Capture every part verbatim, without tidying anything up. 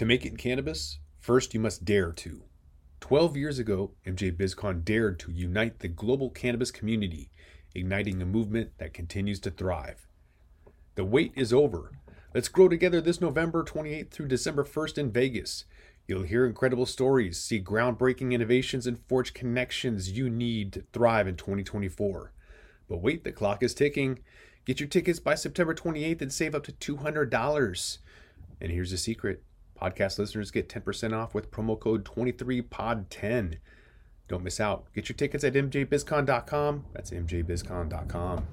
To make it in cannabis, first you must dare to. Twelve years ago, MJBizCon dared to unite the global cannabis community, igniting a movement that continues to thrive. The wait is over. Let's grow together this November twenty-eighth through December first in Vegas. You'll hear incredible stories, see groundbreaking innovations, and forge connections you need to thrive in twenty twenty-four. But wait, the clock is ticking. Get your tickets by September twenty-eighth and save up to two hundred dollars. And here's the secret. Podcast listeners get ten percent off with promo code twenty-three pod ten. Don't miss out. Get your tickets at M J Biz Con dot com. That's M J Biz Con dot com.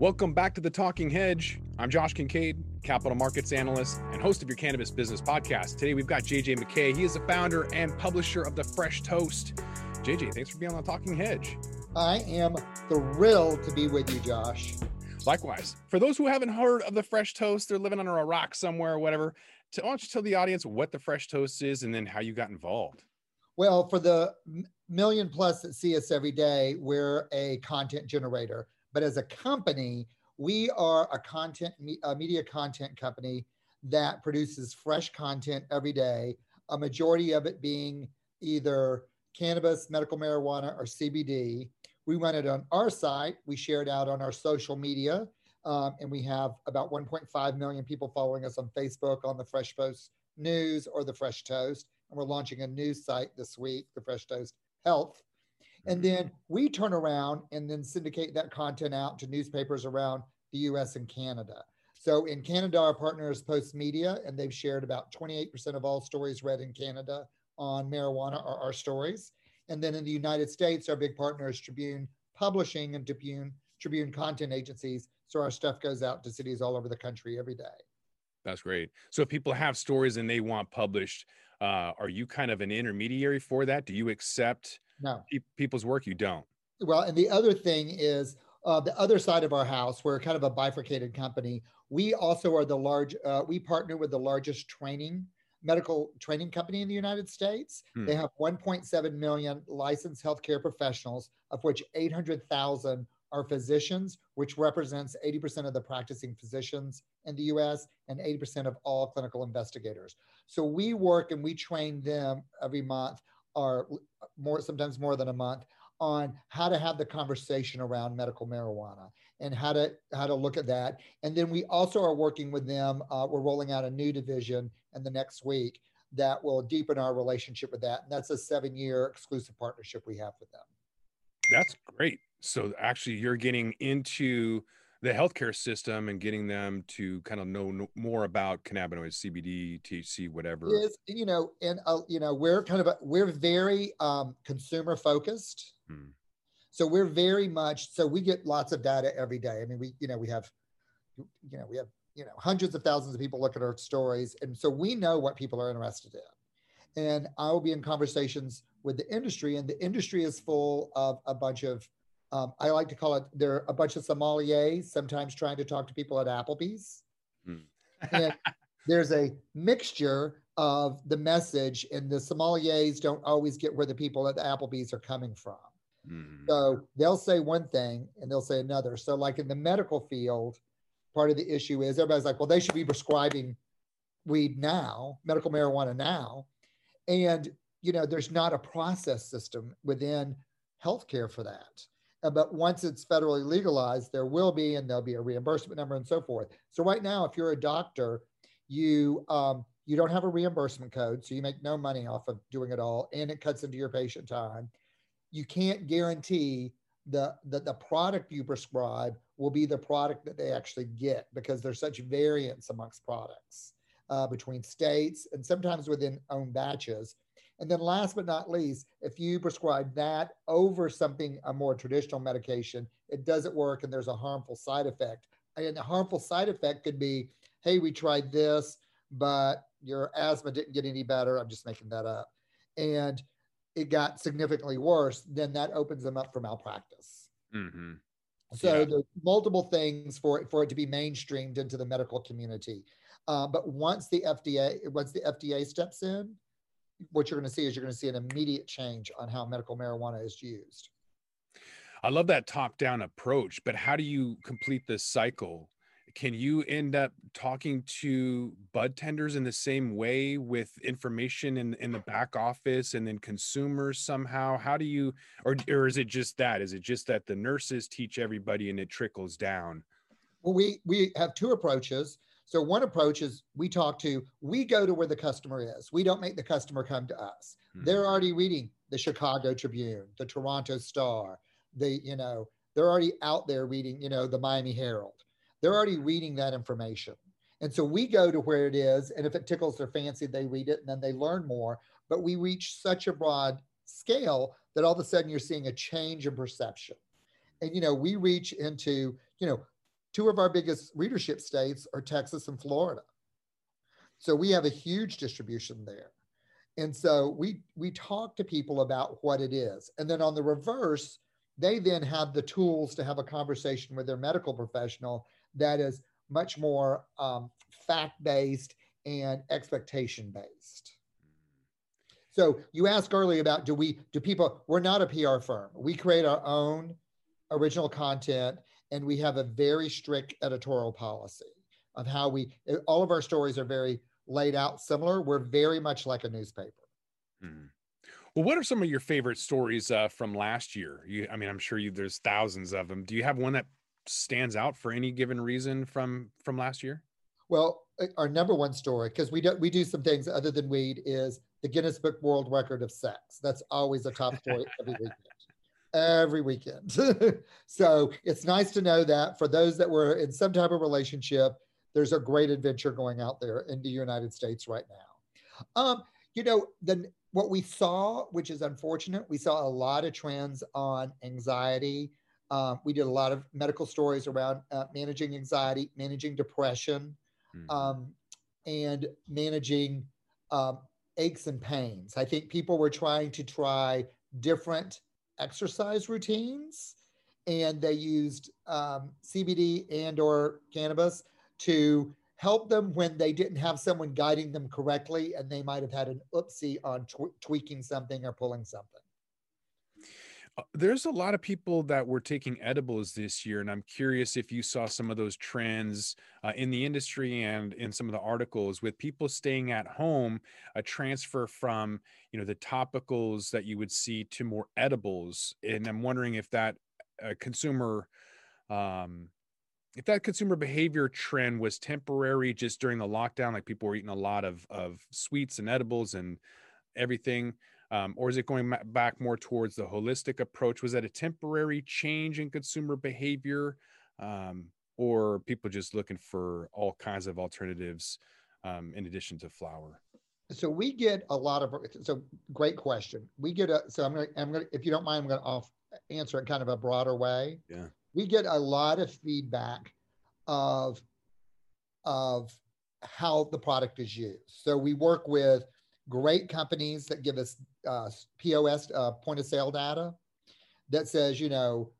Welcome back to The Talking Hedge. I'm Josh Kincaid, capital markets analyst and host of your cannabis business podcast. Today, we've got J J McKay. He is the founder and publisher of The Fresh Toast. J J, thanks for being on The Talking Hedge. I am thrilled to be with you, Josh. Likewise. For those who haven't heard of The Fresh Toast, they're living under a rock somewhere or whatever. Why don't you tell the audience what The Fresh Toast is and then how you got involved? Well, for the million plus that see us every day, we're a content generator. But as a company, we are a content, a media content company that produces fresh content every day, a majority of it being either cannabis, medical marijuana, or C B D. We run it on our site. We share it out on our social media, um, and we have about one point five million people following us on Facebook on The Fresh Toast News or The Fresh Toast, and we're launching a new site this week, The Fresh Toast Health. And then we turn around and then syndicate that content out to newspapers around the U S and Canada. So in Canada, our partner is Post Media, and they've shared about twenty-eight percent of all stories read in Canada on marijuana are our stories. And then in the United States, our big partner is Tribune Publishing and Tribune, Tribune Content Agencies. So our stuff goes out to cities all over the country every day. That's great. So if people have stories and they want published, uh, are you kind of an intermediary for that? Do you accept... No. People's work, you don't. Well, and the other thing is uh, the other side of our house, we're kind of a bifurcated company. We also are the large, uh, we partner with the largest training, medical training company in the United States. Hmm. They have one point seven million licensed healthcare professionals, of which eight hundred thousand are physicians, which represents eighty percent of the practicing physicians in the U S and eighty percent of all clinical investigators. So we work and we train them every month. Are more sometimes more than a month on how to have the conversation around medical marijuana and how to how to look at that. And then we also are working with them. Uh, we're rolling out a new division in the next week that will deepen our relationship with that. And that's a seven-year exclusive partnership we have with them. That's great. So actually, you're getting into the healthcare system and getting them to kind of know more about cannabinoids, C B D, T H C, whatever. It is, you know, and uh, you know, we're kind of a, we're very um, consumer focused, hmm. so we're very much so we get lots of data every day. I mean, we you know we have, you know we have you know hundreds of thousands of people look at our stories, and so we know what people are interested in. And I will be in conversations with the industry, and the industry is full of a bunch of. Um, I like to call it, there are a bunch of sommeliers sometimes trying to talk to people at Applebee's. Mm. And there's a mixture of the message, and the sommeliers don't always get where the people at the Applebee's are coming from. Mm. So they'll say one thing and they'll say another. So like in the medical field, part of the issue is everybody's like, well, they should be prescribing weed now, medical marijuana now. And, you know, there's not a process system within healthcare for that. But once it's federally legalized, there will be, and there'll be a reimbursement number and so forth. So right now, if you're a doctor, you um, you don't have a reimbursement code, so you make no money off of doing it all, and it cuts into your patient time. You can't guarantee the, that the product you prescribe will be the product that they actually get because there's such variance amongst products uh, between states and sometimes within own batches. And then last but not least, if you prescribe that over something, a more traditional medication, it doesn't work and there's a harmful side effect. And the harmful side effect could be, hey, we tried this, but your asthma didn't get any better. I'm just making that up. And it got significantly worse. Then that opens them up for malpractice. Mm-hmm. So yeah. There's multiple things for it, for it to be mainstreamed into the medical community. Uh, but once the F D A, once the F D A steps in, what you're going to see is you're going to see an immediate change on how medical marijuana is used. I love that top-down approach, but how do you complete this cycle? Can you end up talking to bud tenders in the same way with information in, in the back office and then consumers somehow? How do you, or, or is it just that? Is it just that the nurses teach everybody and it trickles down? Well, we, we have two approaches. So one approach is we talk to, we go to where the customer is. We don't make the customer come to us. Mm-hmm. They're already reading the Chicago Tribune, the Toronto Star, the, you know, they're already out there reading, you know, the Miami Herald. They're already reading that information. And so we go to where it is, and if it tickles their fancy, they read it and then they learn more. But we reach such a broad scale that all of a sudden you're seeing a change in perception. And, you know, we reach into, you know, two of our biggest readership states are Texas and Florida. So we have a huge distribution there. And so we, we talk to people about what it is. And then on the reverse, they then have the tools to have a conversation with their medical professional that is much more um, fact-based and expectation-based. So you asked earlier about, do we, do people, we're not a P R firm. We create our own original content, and we have a very strict editorial policy of how we, all of our stories are very laid out similar. We're very much like a newspaper. Mm-hmm. Well, what are some of your favorite stories uh, from last year? You, I mean, I'm sure you, there's thousands of them. Do you have one that stands out for any given reason from from last year? Well, our number one story, because we do, we do some things other than weed, is the Guinness Book World Record of sex. That's always a top story every weekend. Every weekend. So it's nice to know that for those that were in some type of relationship, there's a great adventure going out there in the United States right now. Um, you know, the what we saw, which is unfortunate, we saw a lot of trends on anxiety. Um, we did a lot of medical stories around uh, managing anxiety, managing depression, mm-hmm. um, and managing um, aches and pains. I think people were trying to try different exercise routines, and they used um, C B D and or cannabis to help them when they didn't have someone guiding them correctly, and they might have had an oopsie on tw- tweaking something or pulling something. There's a lot of people that were taking edibles this year, and I'm curious if you saw some of those trends uh, in the industry and in some of the articles with people staying at home, a transfer from, you know, the topicals that you would see to more edibles. And I'm wondering if that uh, consumer um, if that consumer behavior trend was temporary just during the lockdown, like people were eating a lot of, of sweets and edibles and everything, um, or is it going back more towards the holistic approach? Was that a temporary change in consumer behavior, um, or people just looking for all kinds of alternatives um, in addition to flour? So we get a lot of, so great question. We get a, so I'm going to, I'm going to, if you don't mind, I'm going to off answer it kind of a broader way. Yeah. We get a lot of feedback of, of how the product is used. So we work with great companies that give us uh, P O S, uh, point of sale data, that says, you know,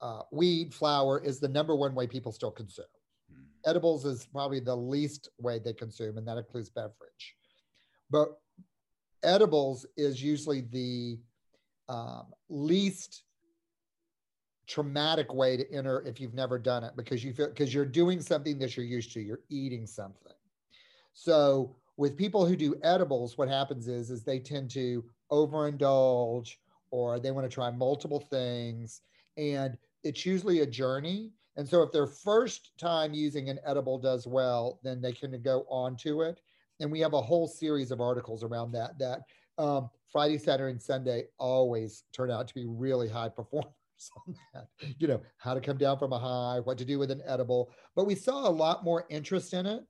uh, weed, flour is the number one way people still consume. Mm. Edibles is probably the least way they consume, and that includes beverage. But edibles is usually the um, least traumatic way to enter if you've never done it, because you feel, because you're doing something that you're used to, you're eating something. So with people who do edibles, what happens is, is they tend to overindulge, or they want to try multiple things, and it's usually a journey. And so if their first time using an edible does well, then they can go on to it. And we have a whole series of articles around that, that um, Friday, Saturday, and Sunday always turn out to be really high performers. On that, you know, how to come down from a high, what to do with an edible. But we saw a lot more interest in it,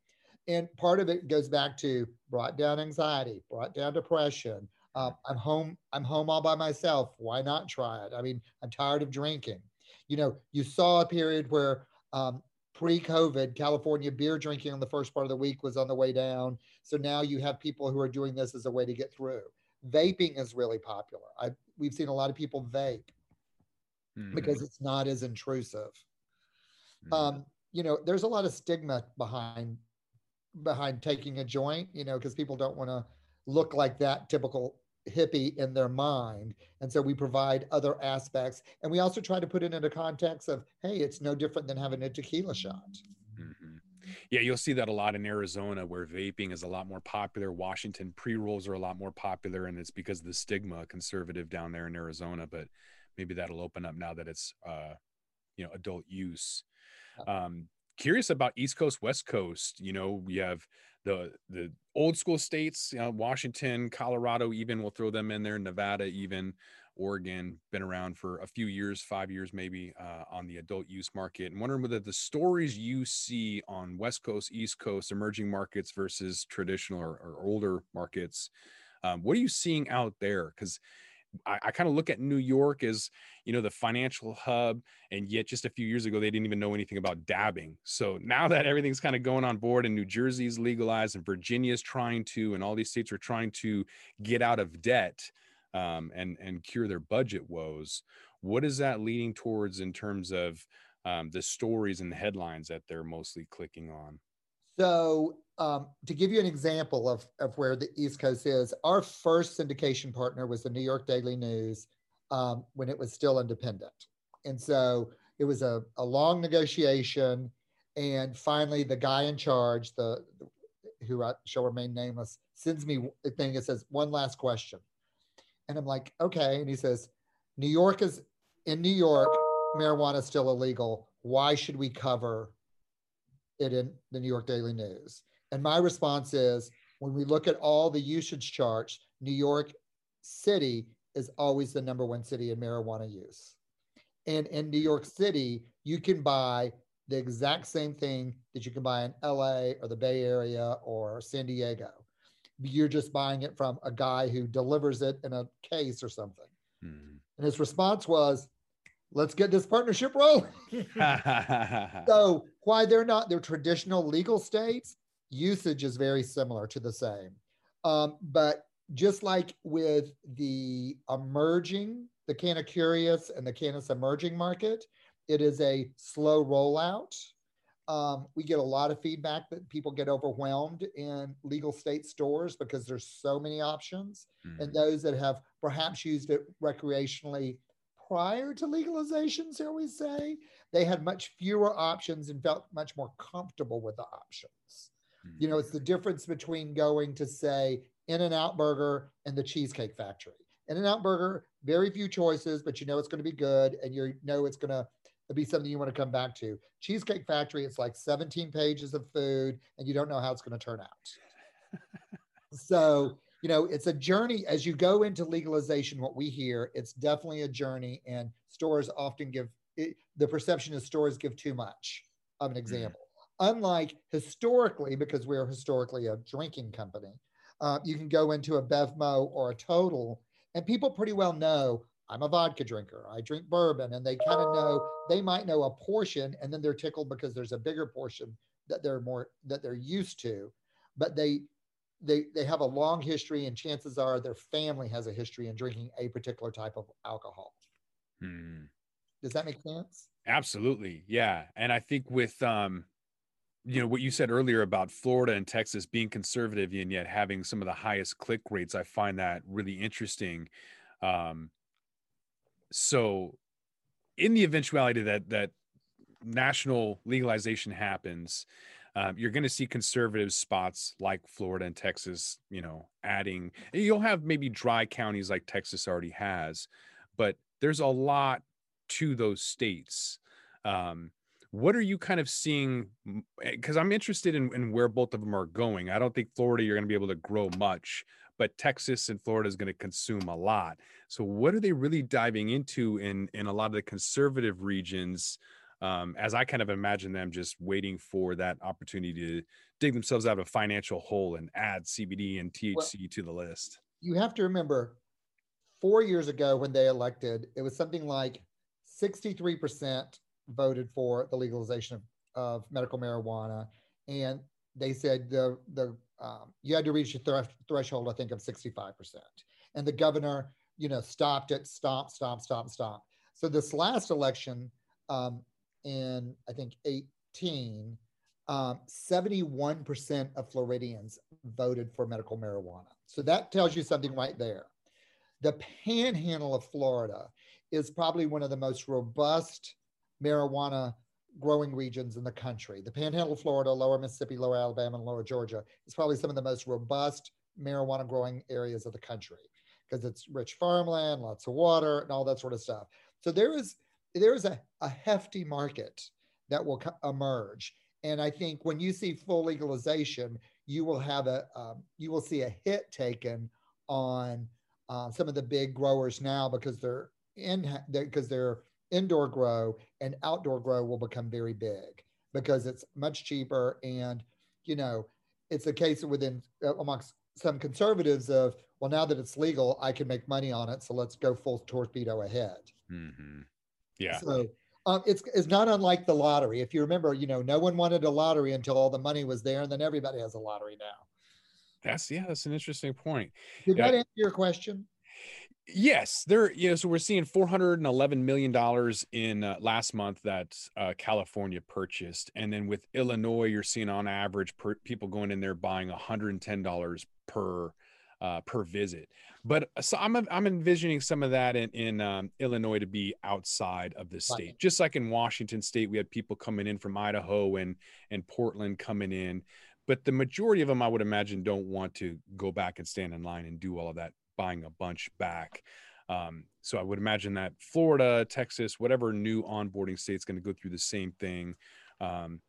and part of it goes back to brought down anxiety, brought down depression. Um, I'm home. I'm home all by myself. Why not try it? I mean, I'm tired of drinking. You know, you saw a period where um, pre-COVID, California beer drinking on the first part of the week was on the way down. So now you have people who are doing this as a way to get through. Vaping is really popular. I, we've seen a lot of people vape, because it's not as intrusive. Mm-hmm. Um, you know, there's a lot of stigma behind behind taking a joint, you know, because people don't want to look like that typical hippie in their mind. And so we provide other aspects. And we also try to put it into context of, hey, it's no different than having a tequila shot. Mm-hmm. Yeah, you'll see that a lot in Arizona where vaping is a lot more popular. Washington pre-rolls are a lot more popular, and it's because of the stigma conservative down there in Arizona. But maybe that'll open up now that it's, uh, you know, adult use. Um, curious about East Coast, West Coast. You know, we have the the old school states, you know, Washington, Colorado, even we'll throw them in there, Nevada, even Oregon, been around for a few years, five years maybe, uh, on the adult use market. And wondering whether the stories you see on West Coast, East Coast, emerging markets versus traditional or, or older markets, um, what are you seeing out there? Because I, I kind of look at New York as, you know, the financial hub, and yet just a few years ago, they didn't even know anything about dabbing. So now that everything's kind of going on board, and New Jersey's legalized, and Virginia's trying to, and all these states are trying to get out of debt, um, and, and cure their budget woes. What is that leading towards in terms of um, the stories and the headlines that they're mostly clicking on? So um, to give you an example of, of where the East Coast is, our first syndication partner was the New York Daily News um, when it was still independent. And so it was a, a long negotiation. And finally, the guy in charge, the who I shall remain nameless, sends me a thing that says, one last question. And I'm like, okay. And he says, New York is, in New York, marijuana is still illegal. Why should we cover it in the New York Daily News? And my response is, when we look at all the usage charts, New York City is always the number one city in marijuana use. And in New York City, you can buy the exact same thing that you can buy in L A or the Bay Area or San Diego. You're just buying it from a guy who delivers it in a case or something. Mm-hmm. And his response was, let's get this partnership rolling. So why they're not their traditional legal states, usage is very similar to the same. Um, but just like with the emerging, the Canna Curious and the Cannabis emerging market, it is a slow rollout. Um, we get a lot of feedback that people get overwhelmed in legal state stores because there's so many options. Mm-hmm. And those that have perhaps used it recreationally prior to legalization, shall we say, they had much fewer options and felt much more comfortable with the options. Mm-hmm. You know, it's the difference between going to, say, In-N-Out Burger and the Cheesecake Factory. In-N-Out Burger, very few choices, but you know it's going to be good, and you know it's going to be something you want to come back to. Cheesecake Factory, it's like seventeen pages of food, and you don't know how it's going to turn out. So, you know, it's a journey as you go into legalization. What we hear, it's definitely a journey, and stores often give it, the perception is stores give too much of an example. Mm-hmm. Unlike historically, because we're historically a drinking company, uh, you can go into a Bevmo or a Total, and people pretty well know, I'm a vodka drinker, I drink bourbon, and they kind of know, they might know a portion, and then they're tickled because there's a bigger portion that they're more that they're used to, but they. They, they have a long history, and chances are their family has a history in drinking a particular type of alcohol. Hmm. Does that make sense? Absolutely. Yeah. And I think with, um, you know, what you said earlier about Florida and Texas being conservative and yet having some of the highest click rates, I find that really interesting. Um, so in the eventuality that, that national legalization happens, Um, you're going to see conservative spots like Florida and Texas, you know, adding, and you'll have maybe dry counties like Texas already has, but there's a lot to those states. Um, what are you kind of seeing? Because I'm interested in, in where both of them are going. I don't think Florida, you're going to be able to grow much, but Texas and Florida is going to consume a lot. So what are they really diving into in, in a lot of the conservative regions? Um, as I kind of imagine them just waiting for that opportunity to dig themselves out of a financial hole and add C B D and T H C well, to the list. You have to remember, four years ago when they elected, it was something like sixty-three percent voted for the legalization of, of medical marijuana. And they said the, the um, you had to reach a thresh, threshold, I think, of sixty-five percent. And the governor, you know, stopped it, stop, stop, stop, stop. So this last election, um, in I think eighteen, um, seventy-one percent of Floridians voted for medical marijuana. So that tells you something right there. The panhandle of Florida is probably one of the most robust marijuana growing regions in the country. The panhandle of Florida, lower Mississippi, lower Alabama, and lower Georgia is probably some of the most robust marijuana growing areas of the country because it's rich farmland, lots of water, and all that sort of stuff. So there is, there is a, a hefty market that will emerge. And I think when you see full legalization, you will have a, um, you will see a hit taken on uh, some of the big growers now because they're in, because their indoor grow and outdoor grow will become very big because it's much cheaper. And, you know, it's a case within uh, amongst some conservatives of, well, now that it's legal, I can make money on it. So let's go full torpedo ahead. Mm-hmm. Yeah. So, Um, it's, it's not unlike the lottery. If you remember, you know, no one wanted a lottery until all the money was there, and then everybody has a lottery now. That's, yeah, that's an interesting point. Did yeah. that answer your question? Yes. There, you know, so we're seeing four hundred eleven million dollars in uh, last month that uh, California purchased. And then with Illinois, you're seeing on average per, people going in there buying one hundred ten dollars per Uh, per visit. But so I'm, I'm envisioning some of that in, in um, Illinois to be outside of the state, right. Just like in Washington state, we had people coming in from Idaho and, and Portland coming in, but the majority of them, I would imagine, don't want to go back and stand in line and do all of that, buying a bunch back. Um, so I would imagine that Florida, Texas, whatever new onboarding state's going to go through the same thing. Um,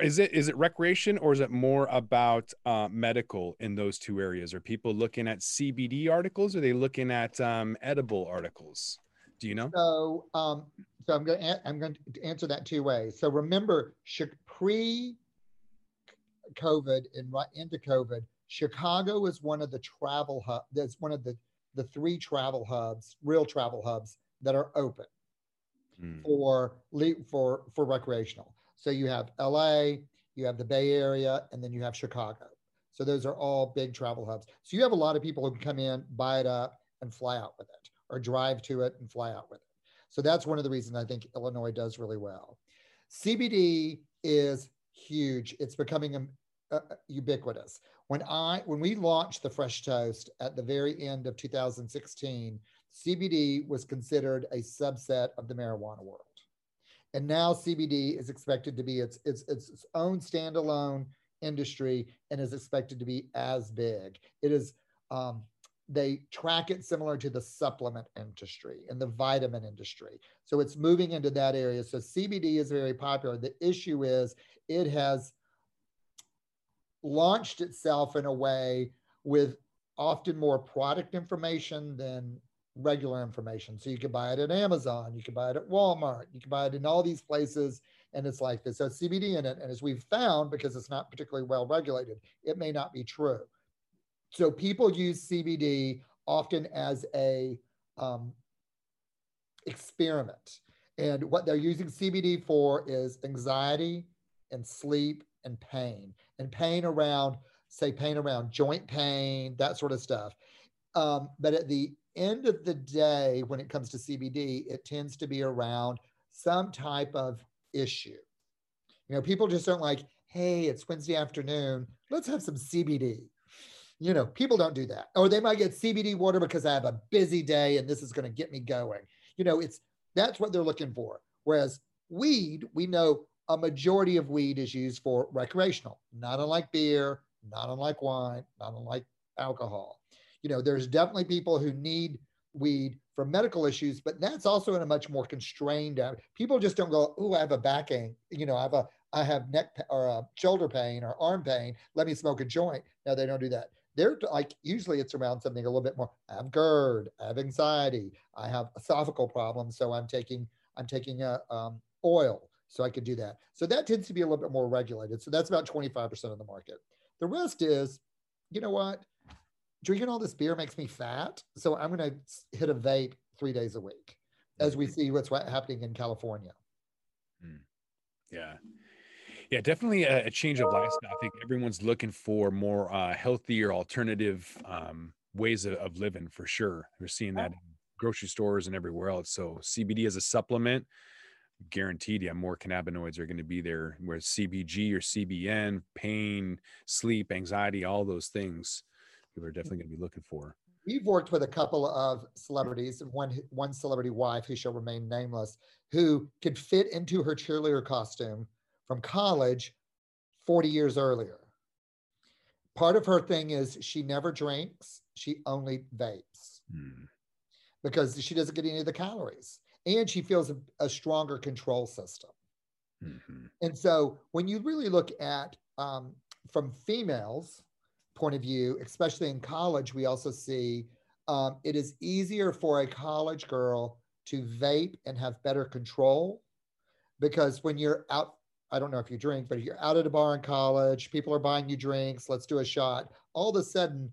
Is it is it recreation, or is it more about uh, medical in those two areas? Are people looking at C B D articles? Or are they looking at um, edible articles? Do you know? So, um, so I'm going to I'm going to answer that two ways. So remember, pre-COVID and right into COVID, Chicago is one of the travel hub. That's one of the the three travel hubs, real travel hubs that are open mm. for for for recreational. So you have L A, you have the Bay Area, and then you have Chicago. So those are all big travel hubs. So you have a lot of people who come in, buy it up, and fly out with it, or drive to it and fly out with it. So that's one of the reasons I think Illinois does really well. C B D is huge. It's becoming uh, ubiquitous. When I when we launched the Fresh Toast at the very end of two thousand sixteen, C B D was considered a subset of the marijuana world. And now C B D is expected to be its, its, its own standalone industry and is expected to be as big. It is, um, they track it similar to the supplement industry and the vitamin industry. So it's moving into that area. So C B D is very popular. The issue is it has launched itself in a way with often more product information than regular information. So you can buy it at Amazon, you can buy it at Walmart, you can buy it in all these places, and it's like this. So it's C B D in it, and as we've found, because it's not particularly well regulated, it may not be true. So people use C B D often as a um, experiment. And what they're using C B D for is anxiety and sleep and pain, and pain around, say pain around joint pain, that sort of stuff. Um, but at the end of the day, when it comes to C B D, it tends to be around some type of issue. You know, people just don't like, hey, it's Wednesday afternoon, let's have some C B D. You know, people don't do that. Or they might get C B D water because I have a busy day and this is going to get me going. You know, it's that's what they're looking for. Whereas weed, we know a majority of weed is used for recreational, not unlike beer, not unlike wine, not unlike alcohol. You know, there's definitely people who need weed for medical issues, but that's also in a much more constrained. People just don't go, oh, I have a backache. You know, I have a, I have neck or a shoulder pain or arm pain. Let me smoke a joint. No, they don't do that. They're like, usually it's around something a little bit more. I have GERD. I have anxiety. I have esophageal problems. So I'm taking, I'm taking a um, oil so I could do that. So that tends to be a little bit more regulated. So that's about twenty-five percent of the market. The rest is, you know what? Drinking all this beer makes me fat, so I'm going to hit a vape three days a week, as we see what's happening in California. Yeah, yeah, definitely a, a change of lifestyle. I think everyone's looking for more uh, healthier alternative um, ways of, of living for sure. We're seeing that in grocery stores and everywhere else. So C B D as a supplement, guaranteed, yeah, more cannabinoids are going to be there. Whereas C B G or C B N, pain, sleep, anxiety, all those things. People are definitely going to be looking for. We've worked with a couple of celebrities, and one one celebrity wife who shall remain nameless, who could fit into her cheerleader costume from college forty years earlier. Part of her thing is she never drinks, she only vapes hmm. because she doesn't get any of the calories, and she feels a, a stronger control system. Mm-hmm. And so when you really look at um, from females' point of view, especially in college, we also see um, it is easier for a college girl to vape and have better control, because when you're out, I don't know if you drink, but if you're out at a bar in college, people are buying you drinks, let's do a shot. All of a sudden,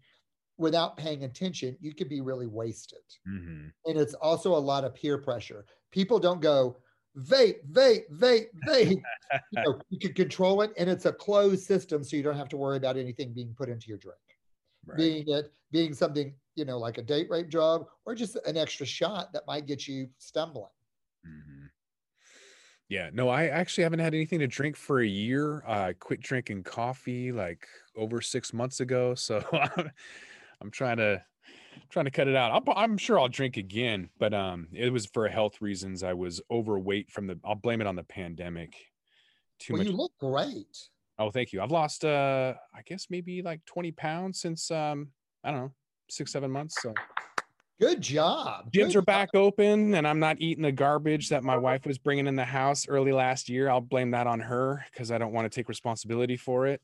without paying attention, you could be really wasted. Mm-hmm. And it's also a lot of peer pressure. People don't go, vape, vape, vape, vape. You know, you can control it, and it's a closed system, so you don't have to worry about anything being put into your drink, right. being it being something, you know, like a date rape drug or just an extra shot that might get you stumbling. Mm-hmm. Yeah, no, I actually haven't had anything to drink for a year. I quit drinking coffee like over six months ago, so I'm, I'm trying to trying to cut it out. I'll, I'm sure I'll drink again, but um, it was for health reasons. I was overweight from the, I'll blame it on the pandemic. Too well, much. You look great. Oh, thank you. I've lost, uh, I guess maybe like twenty pounds since, um, I don't know, six, seven months. So good job. Gyms good are job. back open, and I'm not eating the garbage that my wife was bringing in the house early last year. I'll blame that on her because I don't want to take responsibility for it.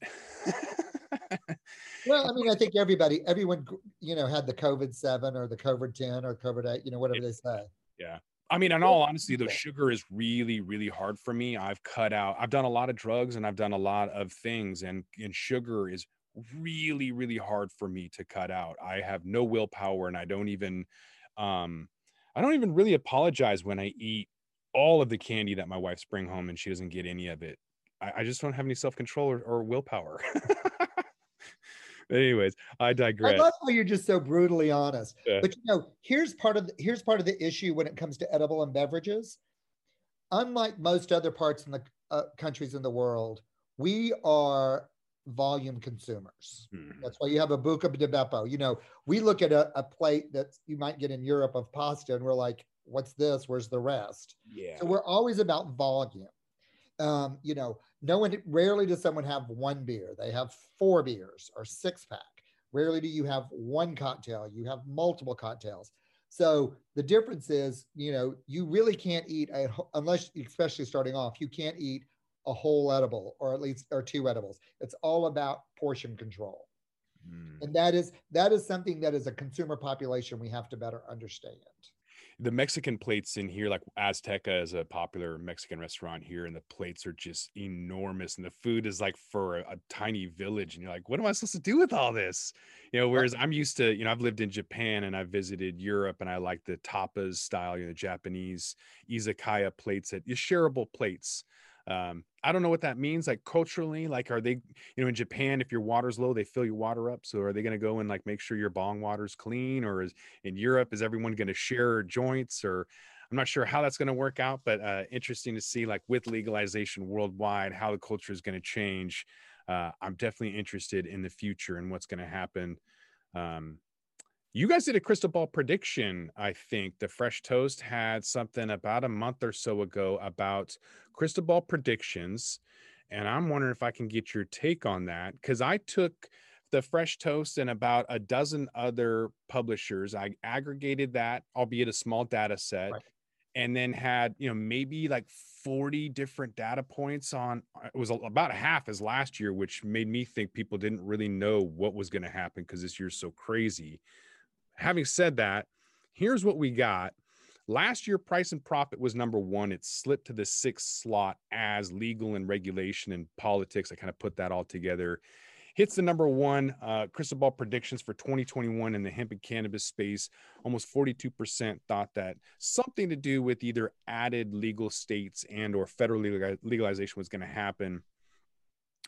Well, I mean, I think everybody, everyone, you know, had the COVID seven or the COVID ten or COVID eight, you know, whatever it, they say. Yeah. I mean, in all honesty, though, sugar is really, really hard for me. I've cut out, I've done a lot of drugs, and I've done a lot of things. And, and sugar is really, really hard for me to cut out. I have no willpower, and I don't even, um, I don't even really apologize when I eat all of the candy that my wife's bringing home and she doesn't get any of it. I, I just don't have any self-control or, or willpower. Anyways, I digress. I love how you're just so brutally honest. Yeah. But you know, here's part of the, here's part of the issue when it comes to edible and beverages. Unlike most other parts in the uh, countries in the world, we are volume consumers. Mm-hmm. That's why you have a buca de beppo. You know, we look at a, a plate that you might get in Europe of pasta, and we're like, "What's this? Where's the rest?" Yeah. So we're always about volume. Um, you know, no one, rarely does someone have one beer. They have four beers or six pack. Rarely do you have one cocktail. You have multiple cocktails. So the difference is, you know, you really can't eat a, unless, especially starting off, you can't eat a whole edible, or at least, or two edibles. It's all about portion control. Mm. And that is, that is something that as a consumer population, we have to better understand. The Mexican plates in here, like Azteca is a popular Mexican restaurant here, and the plates are just enormous, and the food is like for a, a tiny village, and you're like, what am I supposed to do with all this? You know, whereas I'm used to, you know, I've lived in Japan, and I've visited Europe, and I like the tapas style, you know, Japanese izakaya plates, that shareable plates. Um, I don't know what that means, like culturally, like, are they, you know, in Japan, if your water's low, they fill your water up. So are they going to go and like make sure your bong water's clean? Or is in Europe, is everyone going to share joints? Or I'm not sure how that's going to work out, but uh, interesting to see, like, with legalization worldwide, how the culture is going to change. Uh, I'm definitely interested in the future and what's going to happen. Um, You guys did a crystal ball prediction, I think. The Fresh Toast had something about a month or so ago about crystal ball predictions, and I'm wondering if I can get your take on that, because I took the Fresh Toast and about a dozen other publishers. I aggregated that, albeit a small data set, right. and then had, you know, maybe like forty different data points on, it was about half as last year, which made me think people didn't really know what was going to happen because this year's so crazy. Having said that, here's what we got. Last year, price and profit was number one. It slipped to the sixth slot as legal and regulation and politics. I kind of put that all together. Hits the number one uh, crystal ball predictions for twenty twenty-one in the hemp and cannabis space. Almost forty-two percent thought that something to do with either added legal states and or federal legal- legalization was going to happen.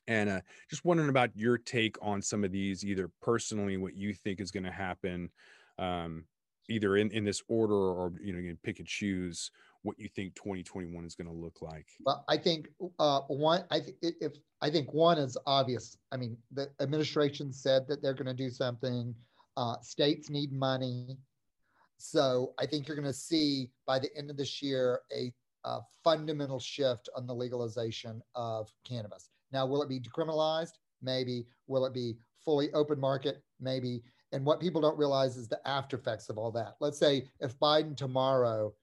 And uh, just wondering about your take on some of these, either personally, what you think is going to happen. Um, either in, in this order, or, you know, you can pick and choose what you think twenty twenty-one is going to look like. Well, I think uh, one, I th- if I think one is obvious. I mean, the administration said that they're going to do something. Uh, states need money. So I think you're going to see by the end of this year a, a fundamental shift on the legalization of cannabis. Now, will it be decriminalized? Maybe. Will it be fully open market? Maybe. And what people don't realize is the after effects of all that. Let's say if Biden tomorrow,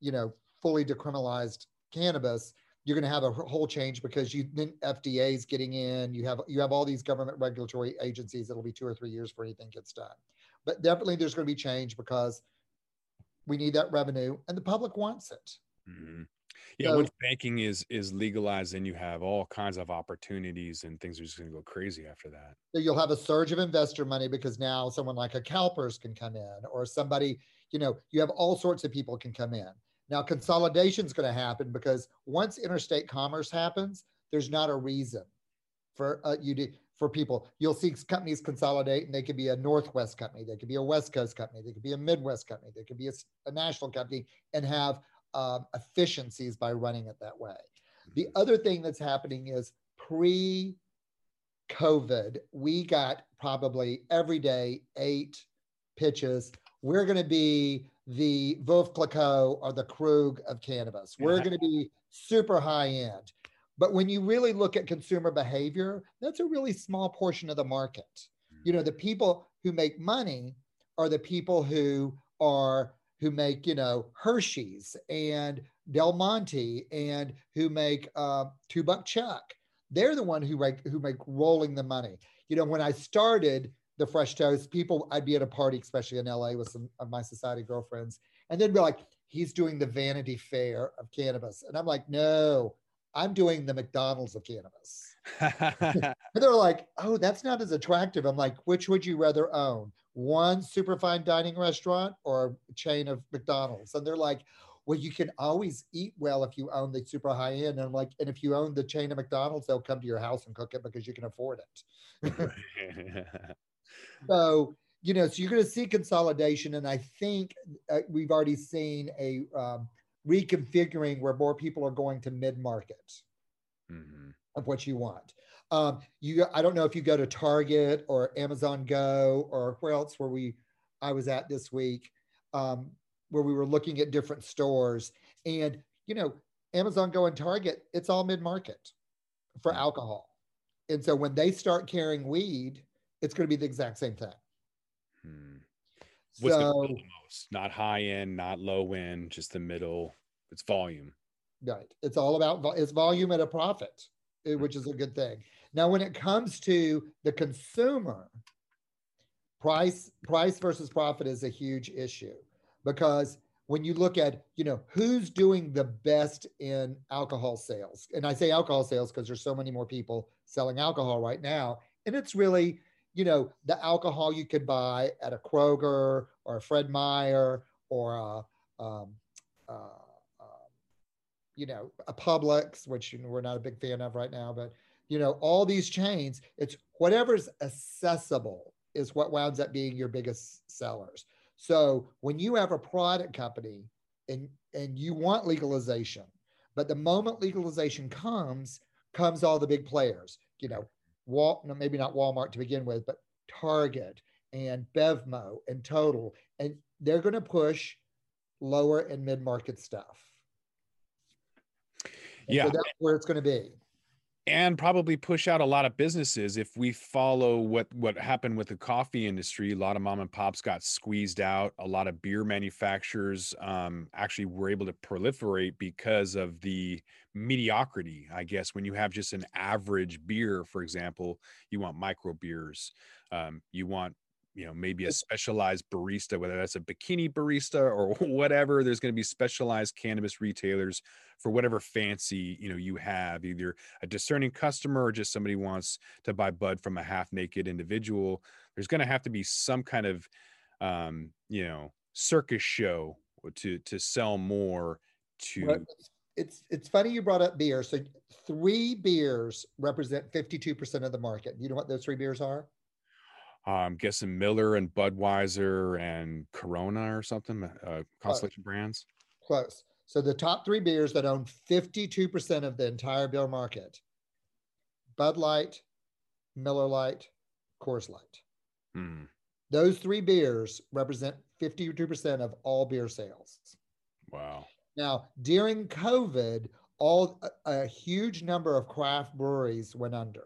you know, fully decriminalized cannabis, you're going to have a whole change because you then F D A is getting in. You have you have all these government regulatory agencies. It'll be two or three years before anything gets done. But definitely there's going to be change because we need that revenue and the public wants it. Mm-hmm. Yeah, so, once banking is is legalized, then you have all kinds of opportunities and things are just going to go crazy after that. So you'll have a surge of investor money because now someone like a CalPERS can come in, or somebody, you know, you have all sorts of people can come in. Now consolidation is going to happen because once interstate commerce happens, there's not a reason for uh, you to for people. You'll see companies consolidate, and they could be a Northwest company, they could be a West Coast company, they could be a Midwest company, they could be a, a national company, and have Um, efficiencies by running it that way. The other thing that's happening is pre-COVID, we got probably every day eight pitches. We're going to be the Veuve Clicquot or the Krug of cannabis. We're yeah. going to be super high end. But when you really look at consumer behavior, that's a really small portion of the market. You know, the people who make money are the people who are who make, you know, Hershey's and Del Monte, and who make uh, Two Buck Chuck. They're the one who make, who make rolling the money. You know, when I started The Fresh Toast, people, I'd be at a party, especially in L A with some of my society girlfriends, and they'd be like, he's doing the Vanity Fair of cannabis. And I'm like, no, I'm doing the McDonald's of cannabis. And they're like, oh, that's not as attractive. I'm like, which would you rather own? One superfine dining restaurant or a chain of McDonald's? And they're like, well, you can always eat well if you own the super high end. And I'm like, and if you own the chain of McDonald's, they'll come to your house and cook it because you can afford it. So, you know, so you're going to see consolidation. And I think uh, we've already seen a um, reconfiguring where more people are going to mid-market mm-hmm. of what you want. Um, you, I don't know if you go to Target or Amazon Go or where else were we, I was at this week, um, where we were looking at different stores, and, you know, Amazon Go and Target, it's all mid-market for alcohol. And so when they start carrying weed, it's going to be the exact same thing. Hmm. What's so, the most? Not high end, not low end, just the middle. It's volume. Right. It's all about, vo- it's volume at a profit, which is a good thing. Now, when it comes to the consumer, price price versus profit is a huge issue, because when you look at, you know, who's doing the best in alcohol sales, and I say alcohol sales because there's so many more people selling alcohol right now, and it's really, you know, the alcohol you could buy at a Kroger or a Fred Meyer or a, um, uh, you know, a Publix, which you know, we're not a big fan of right now, but, you know, all these chains, it's whatever's accessible is what winds up being your biggest sellers. So when you have a product company and, and you want legalization, but the moment legalization comes, comes all the big players, you know, Wal- no, maybe not Walmart to begin with, but Target and Bevmo and Total, and they're going to push lower and mid-market stuff. Yeah, so that's where it's going to be, and probably push out a lot of businesses. If we follow what what happened with the coffee industry, a lot of mom and pops got squeezed out. A lot of beer manufacturers um, actually were able to proliferate because of the mediocrity. I guess when you have just an average beer, for example, you want micro beers. Um, you want you know, maybe a specialized barista, whether that's a bikini barista or whatever. There's going to be specialized cannabis retailers for whatever fancy, you know, you have, either a discerning customer or just somebody wants to buy bud from a half naked individual. There's going to have to be some kind of, um, you know, circus show to, to sell more to. Well, it's, it's funny you brought up beer. So three beers represent fifty-two percent of the market. You know what those three beers are? I'm guessing Miller and Budweiser and Corona or something, uh, Constellation Brands. Close. So the top three beers that own fifty-two percent of the entire beer market: Bud Light, Miller Lite, Coors Light. Mm. Those three beers represent fifty-two percent of all beer sales. Wow. Now, during COVID, all a, a huge number of craft breweries went under.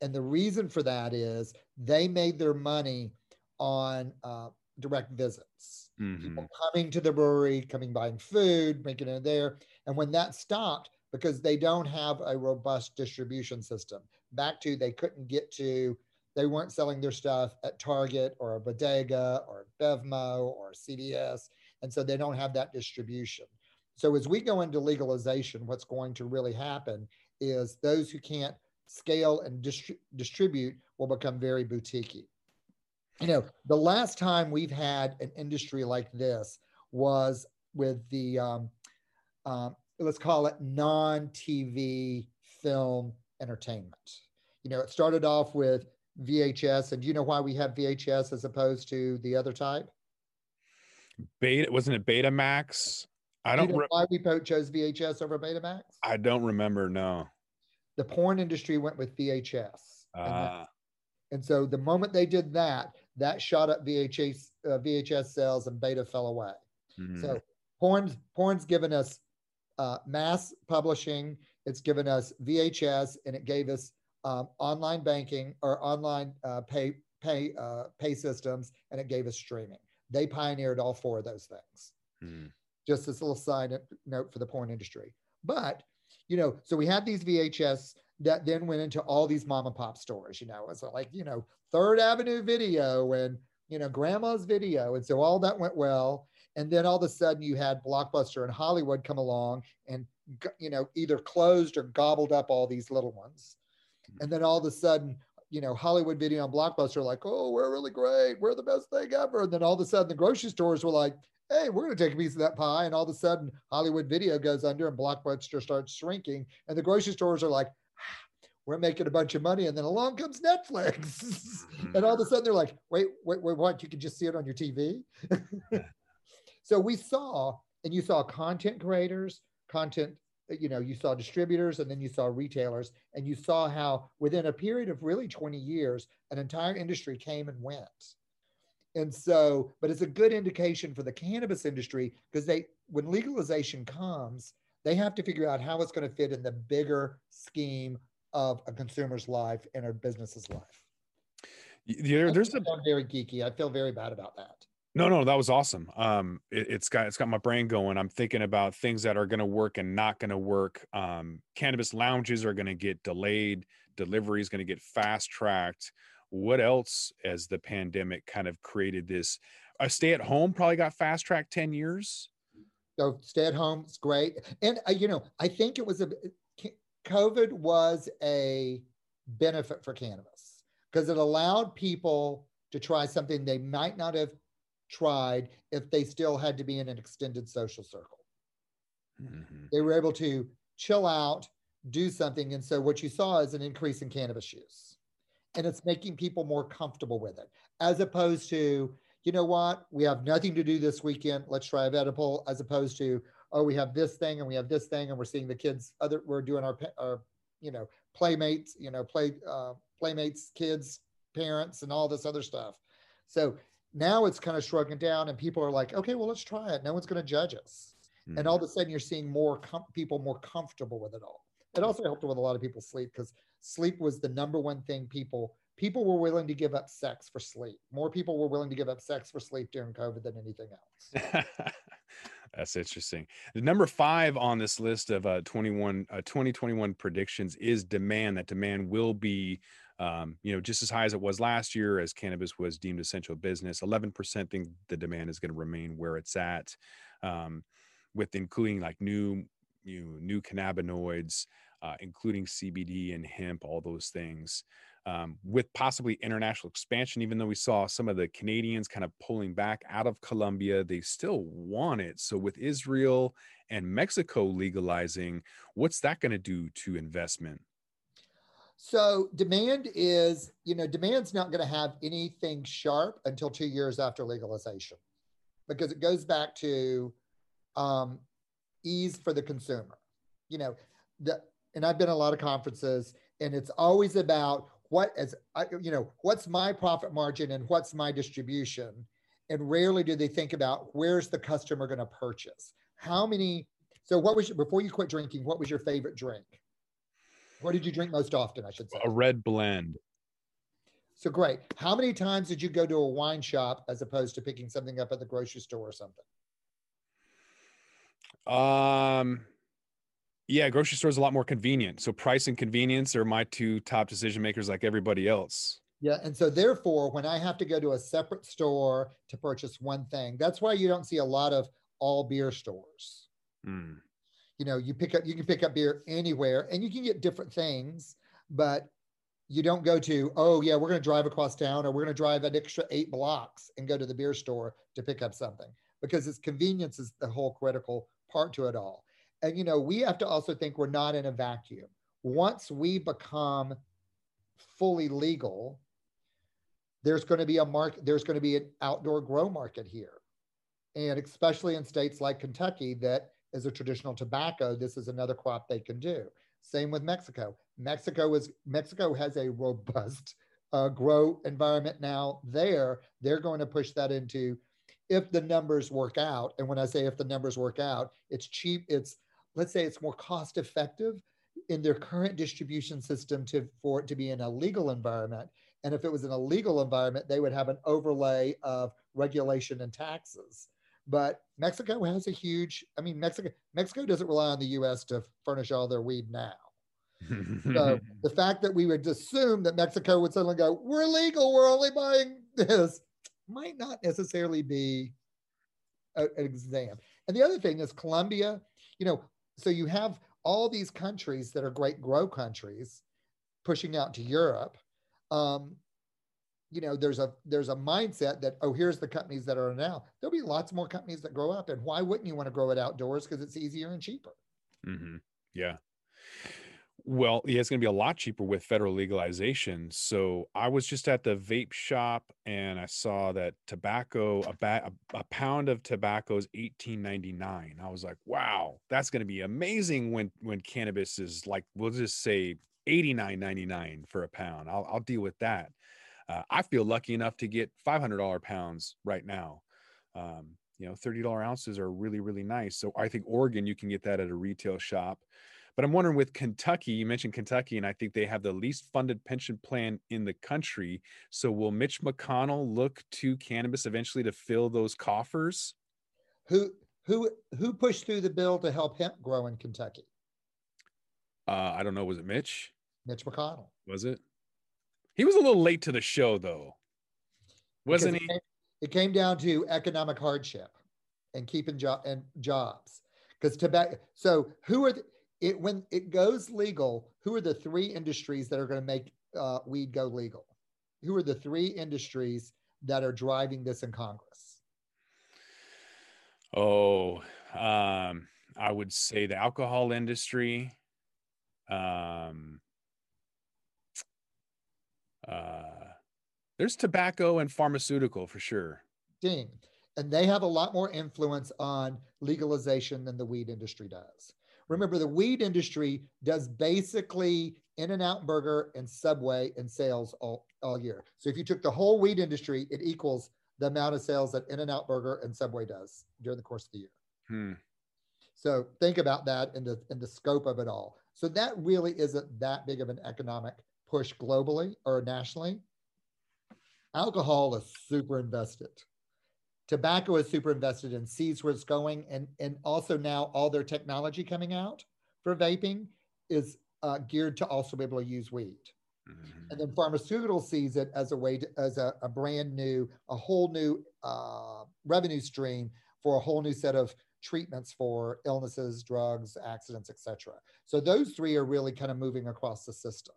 And the reason for that is they made their money on uh, direct visits. Mm-hmm. People coming to the brewery, coming buying food, making it there. And when that stopped, because they don't have a robust distribution system, back to they couldn't get to, they weren't selling their stuff at Target or a bodega or Bevmo or C V S. And so they don't have that distribution. So as we go into legalization, what's going to really happen is those who can't scale and distri- distribute will become very boutique-y. You know, the last time we've had an industry like this was with the, um, um, let's call it non-T V film entertainment. You know, it started off with V H S, and do you know why we have V H S as opposed to the other type? Beta, wasn't it Betamax? I don't. Do you know why we chose V H S over Betamax? I don't remember. No. The porn industry went with V H S, uh, and, that, and so the moment they did that, that shot up V H S uh, V H S sales, and Beta fell away. Mm-hmm. So porn's porn's given us uh, mass publishing. It's given us V H S, and it gave us um, online banking or online uh, pay pay uh, pay systems, and it gave us streaming. They pioneered all four of those things. Mm-hmm. Just this little side note for the porn industry. But, you know, so we had these V H S that then went into all these mom and pop stores, you know, it's like, you know, Third Avenue Video and, you know, Grandma's Video. And so all that went well. And then all of a sudden you had Blockbuster and Hollywood come along and, you know, either closed or gobbled up all these little ones. Mm-hmm. And then all of a sudden, you know, Hollywood Video and Blockbuster are like, oh, we're really great. We're the best thing ever. And then all of a sudden the grocery stores were like, hey, we're going to take a piece of that pie. And all of a sudden Hollywood Video goes under and Blockbuster starts shrinking. And the grocery stores are like, ah, we're making a bunch of money. And then along comes Netflix. And all of a sudden they're like, wait, wait, wait, what? You can just see it on your T V. So we saw, and you saw content creators, content, you know, you saw distributors, and then you saw retailers, and you saw how within a period of really twenty years, an entire industry came and went. And so, but it's a good indication for the cannabis industry because they, when legalization comes, they have to figure out how it's going to fit in the bigger scheme of a consumer's life and a business's life. Yeah, there's a very geeky. I feel very bad about that. No, no, that was awesome. Um, it, it's got it's got my brain going. I'm thinking about things that are going to work and not going to work. Um, cannabis lounges are going to get delayed. Delivery is going to get fast tracked. What else as the pandemic kind of created this? A stay at home probably got fast tracked ten years. So stay at home is great. And, uh, you know, I think it was a COVID was a benefit for cannabis because it allowed people to try something they might not have tried if they still had to be in an extended social circle. Mm-hmm. They were able to chill out, do something. And so what you saw is an increase in cannabis use. And it's making people more comfortable with it, as opposed to, you know what, we have nothing to do this weekend. Let's try a edible, as opposed to, oh, we have this thing and we have this thing and we're seeing the kids. Other, we're doing our, our, you know, playmates, you know, play uh, playmates, kids, parents, and all this other stuff. So now it's kind of shrugging down, and people are like, okay, well, let's try it. No one's going to judge us. Mm-hmm. And all of a sudden, you're seeing more com- people more comfortable with it all. It also helped with a lot of people's sleep because sleep was the number one thing people, people were willing to give up sex for sleep. More people were willing to give up sex for sleep during COVID than anything else. That's interesting. The number five on this list of uh, twenty-one, uh, twenty twenty-one predictions is demand. That demand will be, um, you know, just as high as it was last year as cannabis was deemed essential business. eleven percent think the demand is going to remain where it's at, um, with including like new, new, new cannabinoids, Uh, including C B D and hemp, all those things, um, with possibly international expansion. Even though we saw some of the Canadians kind of pulling back out of Colombia, they still want it. So with Israel and Mexico legalizing, what's that going to do to investment? So demand is, you know, demand's not going to have anything sharp until two years after legalization, because it goes back to um, ease for the consumer. You know, the And I've been at a lot of conferences, and it's always about what as I, you know, what's my profit margin and what's my distribution? And rarely do they think about where's the customer going to purchase? How many, so what was, before you quit drinking, what was your favorite drink? What did you drink most often, I should say? A red blend. So great. How many times did you go to a wine shop as opposed to picking something up at the grocery store or something? Um, yeah, grocery store is a lot more convenient. So price and convenience are my two top decision makers like everybody else. Yeah. And so therefore, when I have to go to a separate store to purchase one thing, that's why you don't see a lot of all beer stores. Mm. You know, you pick up, you can pick up beer anywhere and you can get different things, but you don't go to, oh yeah, we're going to drive across town or we're going to drive an extra eight blocks and go to the beer store to pick up something, because it's convenience is the whole critical part to it all. And, you know, we have to also think we're not in a vacuum. Once we become fully legal, there's going to be a market, there's going to be an outdoor grow market here. And especially in states like Kentucky, that is a traditional tobacco, this is another crop they can do. Same with Mexico. Mexico is Mexico has a robust uh, grow environment now there. They're going to push that into, if the numbers work out. And when I say if the numbers work out, it's cheap. It's, let's say it's more cost effective in their current distribution system to, for it to be in a legal environment. And if it was an illegal environment, they would have an overlay of regulation and taxes. But Mexico has a huge, I mean, Mexico, Mexico doesn't rely on the U S to furnish all their weed now. So the fact that we would assume that Mexico would suddenly go, we're legal, we're only buying this, might not necessarily be a, an exam. And the other thing is Colombia, you know, so you have all these countries that are great grow countries pushing out to Europe. Um, you know, there's a there's a mindset that, oh, here's the companies that are now. There'll be lots more companies that grow up. And why wouldn't you want to grow it outdoors? Because it's easier and cheaper. Mm-hmm. Yeah. Well, yeah, it's going to be a lot cheaper with federal legalization. So I was just at the vape shop and I saw that tobacco, a, ba- a pound of tobacco is eighteen ninety-nine. I was like, wow, that's going to be amazing when, when cannabis is like, we'll just say eighty-nine ninety-nine for a pound. I'll, I'll deal with that. Uh, I feel lucky enough to get five hundred dollars pounds right now. Um, you know, thirty dollars ounces are really, really nice. So I think Oregon, you can get that at a retail shop. But I'm wondering with Kentucky, you mentioned Kentucky, and I think they have the least funded pension plan in the country. So will Mitch McConnell look to cannabis eventually to fill those coffers? Who who who pushed through the bill to help hemp grow in Kentucky? Uh, I don't know. Was it Mitch? Mitch McConnell. Was it? He was a little late to the show, though. Wasn't he? It came, it came down to economic hardship and keeping job and jobs because tobacco. So who are the, It, when it goes legal, who are the three industries that are going to make uh, weed go legal? Who are the three industries that are driving this in Congress? Oh, um, I would say the alcohol industry. Um, uh, there's tobacco and pharmaceutical for sure. Ding. And they have a lot more influence on legalization than the weed industry does. Remember, the weed industry does basically In-N-Out Burger and Subway and sales all, all year. So if you took the whole weed industry, it equals the amount of sales that In-N-Out Burger and Subway does during the course of the year. Hmm. So think about that in the, in the scope of it all. So that really isn't that big of an economic push globally or nationally. Alcohol is super invested. Tobacco is super invested and sees where it's going. And, and also now all their technology coming out for vaping is uh, geared to also be able to use weed. Mm-hmm. And then pharmaceutical sees it as a way to, as a, a brand new, a whole new uh, revenue stream for a whole new set of treatments for illnesses, drugs, accidents, et cetera. So those three are really kind of moving across the system.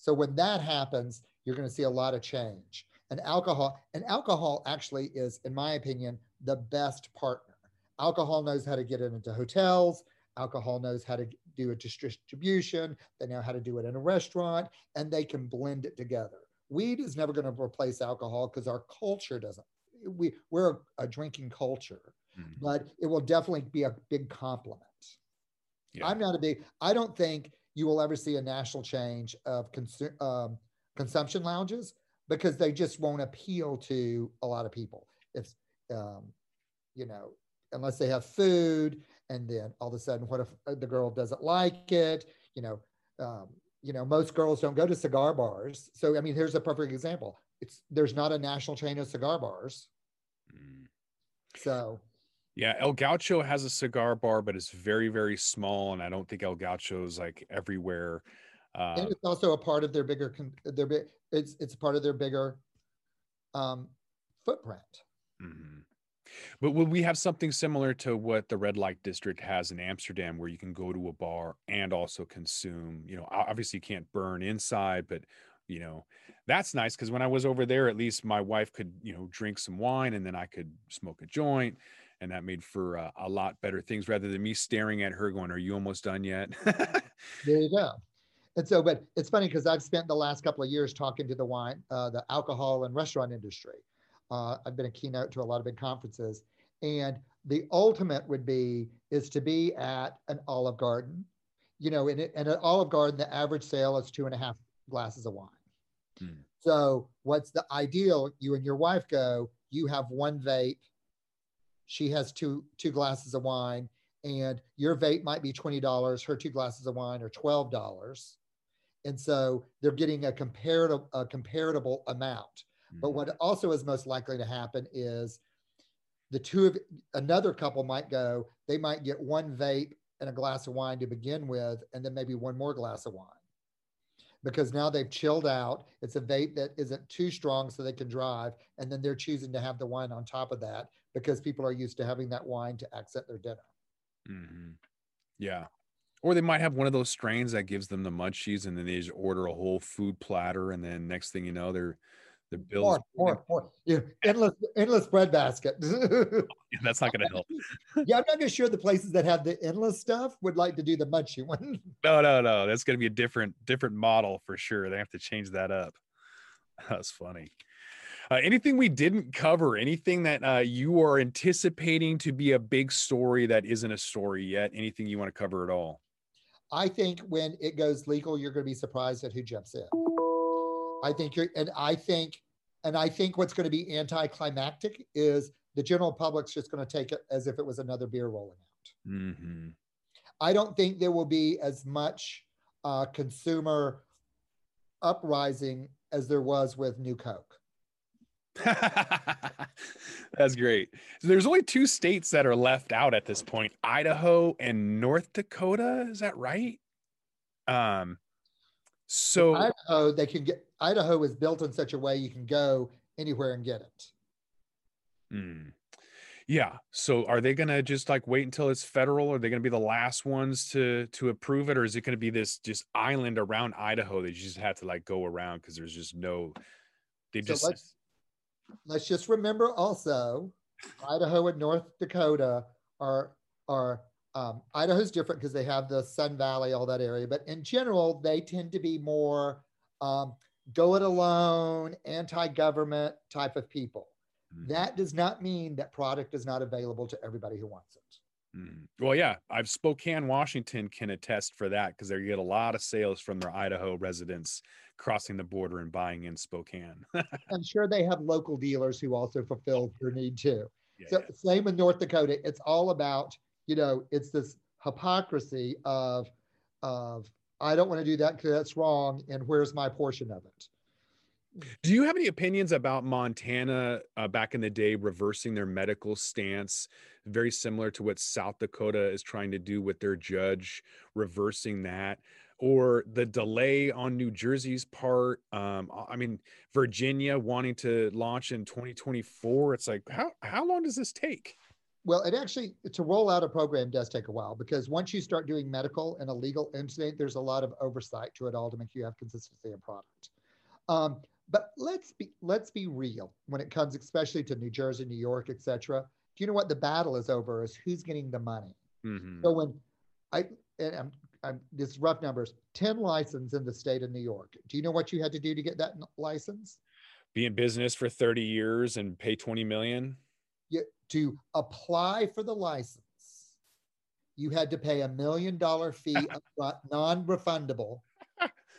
So when that happens, you're going to see a lot of change. And alcohol, and alcohol actually is, in my opinion, the best partner. Alcohol knows how to get it into hotels. Alcohol knows how to do a distribution. They know how to do it in a restaurant, and they can blend it together. Weed is never going to replace alcohol because our culture doesn't. We, we're a, a drinking culture, mm-hmm. but it will definitely be a big compliment. Yeah. I'm not a big, I don't think you will ever see a national change of consu- um, consumption lounges because they just won't appeal to a lot of people. It's, um, you know, unless they have food, and then all of a sudden, what if the girl doesn't like it? You know, um, you know, most girls don't go to cigar bars. So, I mean, here's a perfect example. It's, there's not a national chain of cigar bars. Mm. So... yeah, El Gaucho has a cigar bar, but it's very, very small, and I don't think El Gaucho's like everywhere. Um, and it's also a part of their bigger, their it's it's part of their bigger um, footprint. Mm-hmm. But will we have something similar to what the Red Light District has in Amsterdam, where you can go to a bar and also consume? You know, obviously you can't burn inside, but you know that's nice because when I was over there, at least my wife could you know drink some wine, and then I could smoke a joint. And that made for uh, a lot better things rather than me staring at her going, are you almost done yet? There you go. And so, but it's funny because I've spent the last couple of years talking to the wine, uh, the alcohol and restaurant industry. Uh, I've been a keynote to a lot of big conferences. And the ultimate would be, is to be at an Olive Garden, you know, and, it, and at Olive Garden, the average sale is two and a half glasses of wine. Hmm. So what's the ideal? You and your wife go, you have one vape, she has two two glasses of wine, and your vape might be twenty dollars. Her two glasses of wine are twelve dollars. And so they're getting a comparative, a comparable amount. Mm-hmm. But what also is most likely to happen is the two of another couple might go, they might get one vape and a glass of wine to begin with, and then maybe one more glass of wine. Because now they've chilled out. It's a vape that isn't too strong so they can drive. And then they're choosing to have the wine on top of that because people are used to having that wine to accent their dinner. Mm-hmm. Yeah. Or they might have one of those strains that gives them the munchies and then they just order a whole food platter. And then next thing you know, they're, the bills. More, more, more. Yeah. Endless, endless bread basket. Yeah, that's not going to help. Yeah, I'm not going to sure the places that have the endless stuff would like to do the munchy one. No, no, no. That's going to be a different, different model for sure. They have to change that up. That's funny. Uh, anything we didn't cover, anything that uh, you are anticipating to be a big story that isn't a story yet, anything you want to cover at all? I think when it goes legal, you're going to be surprised at who jumps in. I think you're, and I think, and I think what's going to be anticlimactic is the general public's just going to take it as if it was another beer rolling out. Mm-hmm. I don't think there will be as much uh, consumer uprising as there was with New Coke. That's great. So there's only two states that are left out at this point: Idaho and North Dakota. Is that right? Um. So in Idaho, they can get, Idaho is built in such a way you can go anywhere and get it. Mm. Yeah. So are they going to just like wait until it's federal? Are they going to be the last ones to to approve it, or is it going to be this just island around Idaho that you just have to like go around because there's just no? They so just let's, let's just remember also, Idaho and North Dakota are are. Um, Idaho's different because they have the Sun Valley, all that area. But in general, they tend to be more um, go-it-alone, anti-government type of people. Mm-hmm. That does not mean that product is not available to everybody who wants it. Mm-hmm. Well, yeah, I've Spokane, Washington can attest for that because they get a lot of sales from their Idaho residents crossing the border and buying in Spokane. I'm sure they have local dealers who also fulfill their need too. Yeah, so yeah. Same with North Dakota. It's all about... you know, it's this hypocrisy of, of I don't want to do that because that's wrong, and where's my portion of it? Do you have any opinions about Montana uh, back in the day reversing their medical stance, very similar to what South Dakota is trying to do with their judge, reversing that, or the delay on New Jersey's part? Um, I mean, Virginia wanting to launch in twenty twenty-four. It's like, how how long does this take? Well, it actually, to roll out a program does take a while because once you start doing medical and a legal incident, there's a lot of oversight to it all to make you have consistency in product. Um, but let's be let's be real when it comes, especially to New Jersey, New York, et cetera. Do you know what the battle is over is who's getting the money? Mm-hmm. So when I, and I'm, I'm, this is rough numbers, ten licenses in the state of New York. Do you know what you had to do to get that license? Be in business for thirty years and pay twenty million dollars. You, to apply for the license, you had to pay a million dollar fee, non-refundable,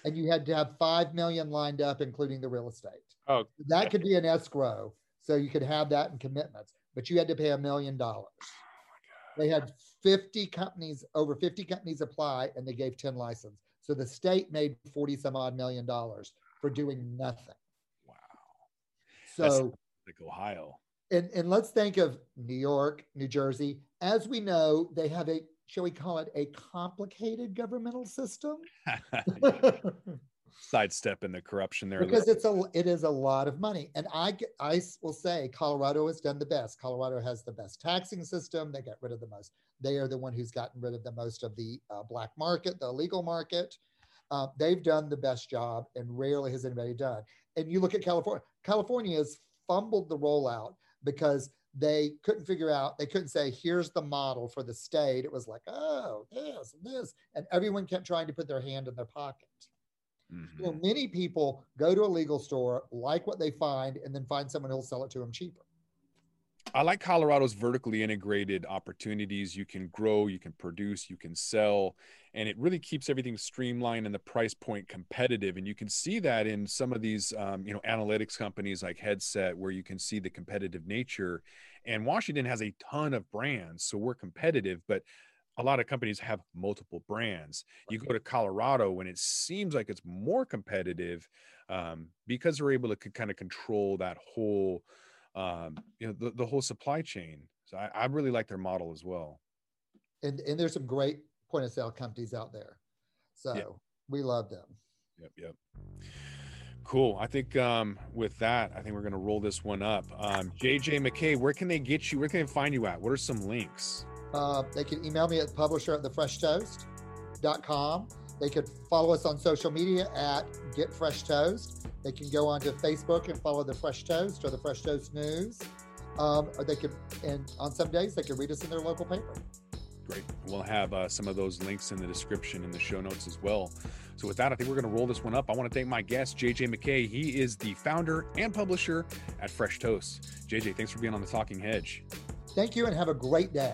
and you had to have five million dollars lined up, including the real estate. Oh, that could be an escrow. So you could have that in commitments, but you had to pay a million dollars. They had fifty companies, over fifty companies apply, and they gave ten licenses. So the state made forty some odd million dollars for doing nothing. Wow. So that's like Ohio. And, and let's think of New York, New Jersey. As we know, they have a, shall we call it, a complicated governmental system? Sidestep in the corruption there. Because it's a, it is a lot of money. And I, I will say Colorado has done the best. Colorado has the best taxing system. They got rid of the most. They are the one who's gotten rid of the most of the uh, black market, the illegal market. Uh, they've done the best job, and rarely has anybody done. And you look at California. California has fumbled the rollout because they couldn't figure out, they couldn't say, here's the model for the state. It was like, oh, this and this. And everyone kept trying to put their hand in their pocket. Mm-hmm. Well, many people go to a legal store, like what they find, and then find someone who'll sell it to them cheaper. I like Colorado's vertically integrated opportunities. You can grow, you can produce, you can sell, and it really keeps everything streamlined and the price point competitive. And you can see that in some of these, um, you know, analytics companies like Headset, where you can see the competitive nature. And Washington has a ton of brands, so we're competitive, but a lot of companies have multiple brands. You go to Colorado and it seems like it's more competitive um, because they're able to kind of control that whole, um, you know, the, the whole supply chain. So I, I really like their model as well. And and there's some great point of sale companies out there. So yeah. We love them. Yep, yep. Cool. I think um, with that, I think we're going to roll this one up. Um, J J McKay, where can they get you? Where can they find you at? What are some links? Uh, they can email me at publisher at the fresh toast dot com. They could follow us on social media at Get Fresh Toast. They can go onto Facebook and follow The Fresh Toast or The Fresh Toast News. Um, or they could, and on some days, they can read us in their local paper. Great. We'll have uh, some of those links in the description in the show notes as well. So with that, I think we're going to roll this one up. I want to thank my guest, J J McKay. He is the founder and publisher at Fresh Toast. J J, thanks for being on The Talking Hedge. Thank you and have a great day.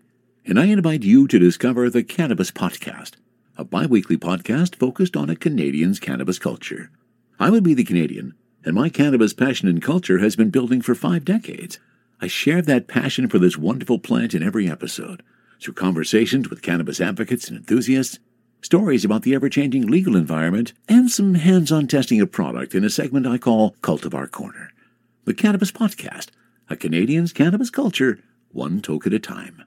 and I invite you to discover The Cannabis Podcast, a bi-weekly podcast focused on a Canadian's cannabis culture. I would be the Canadian, and my cannabis passion and culture has been building for five decades. I share that passion for this wonderful plant in every episode, through conversations with cannabis advocates and enthusiasts, stories about the ever-changing legal environment, and some hands-on testing of product in a segment I call Cultivar Corner. The Cannabis Podcast, a Canadian's cannabis culture, one toke at a time.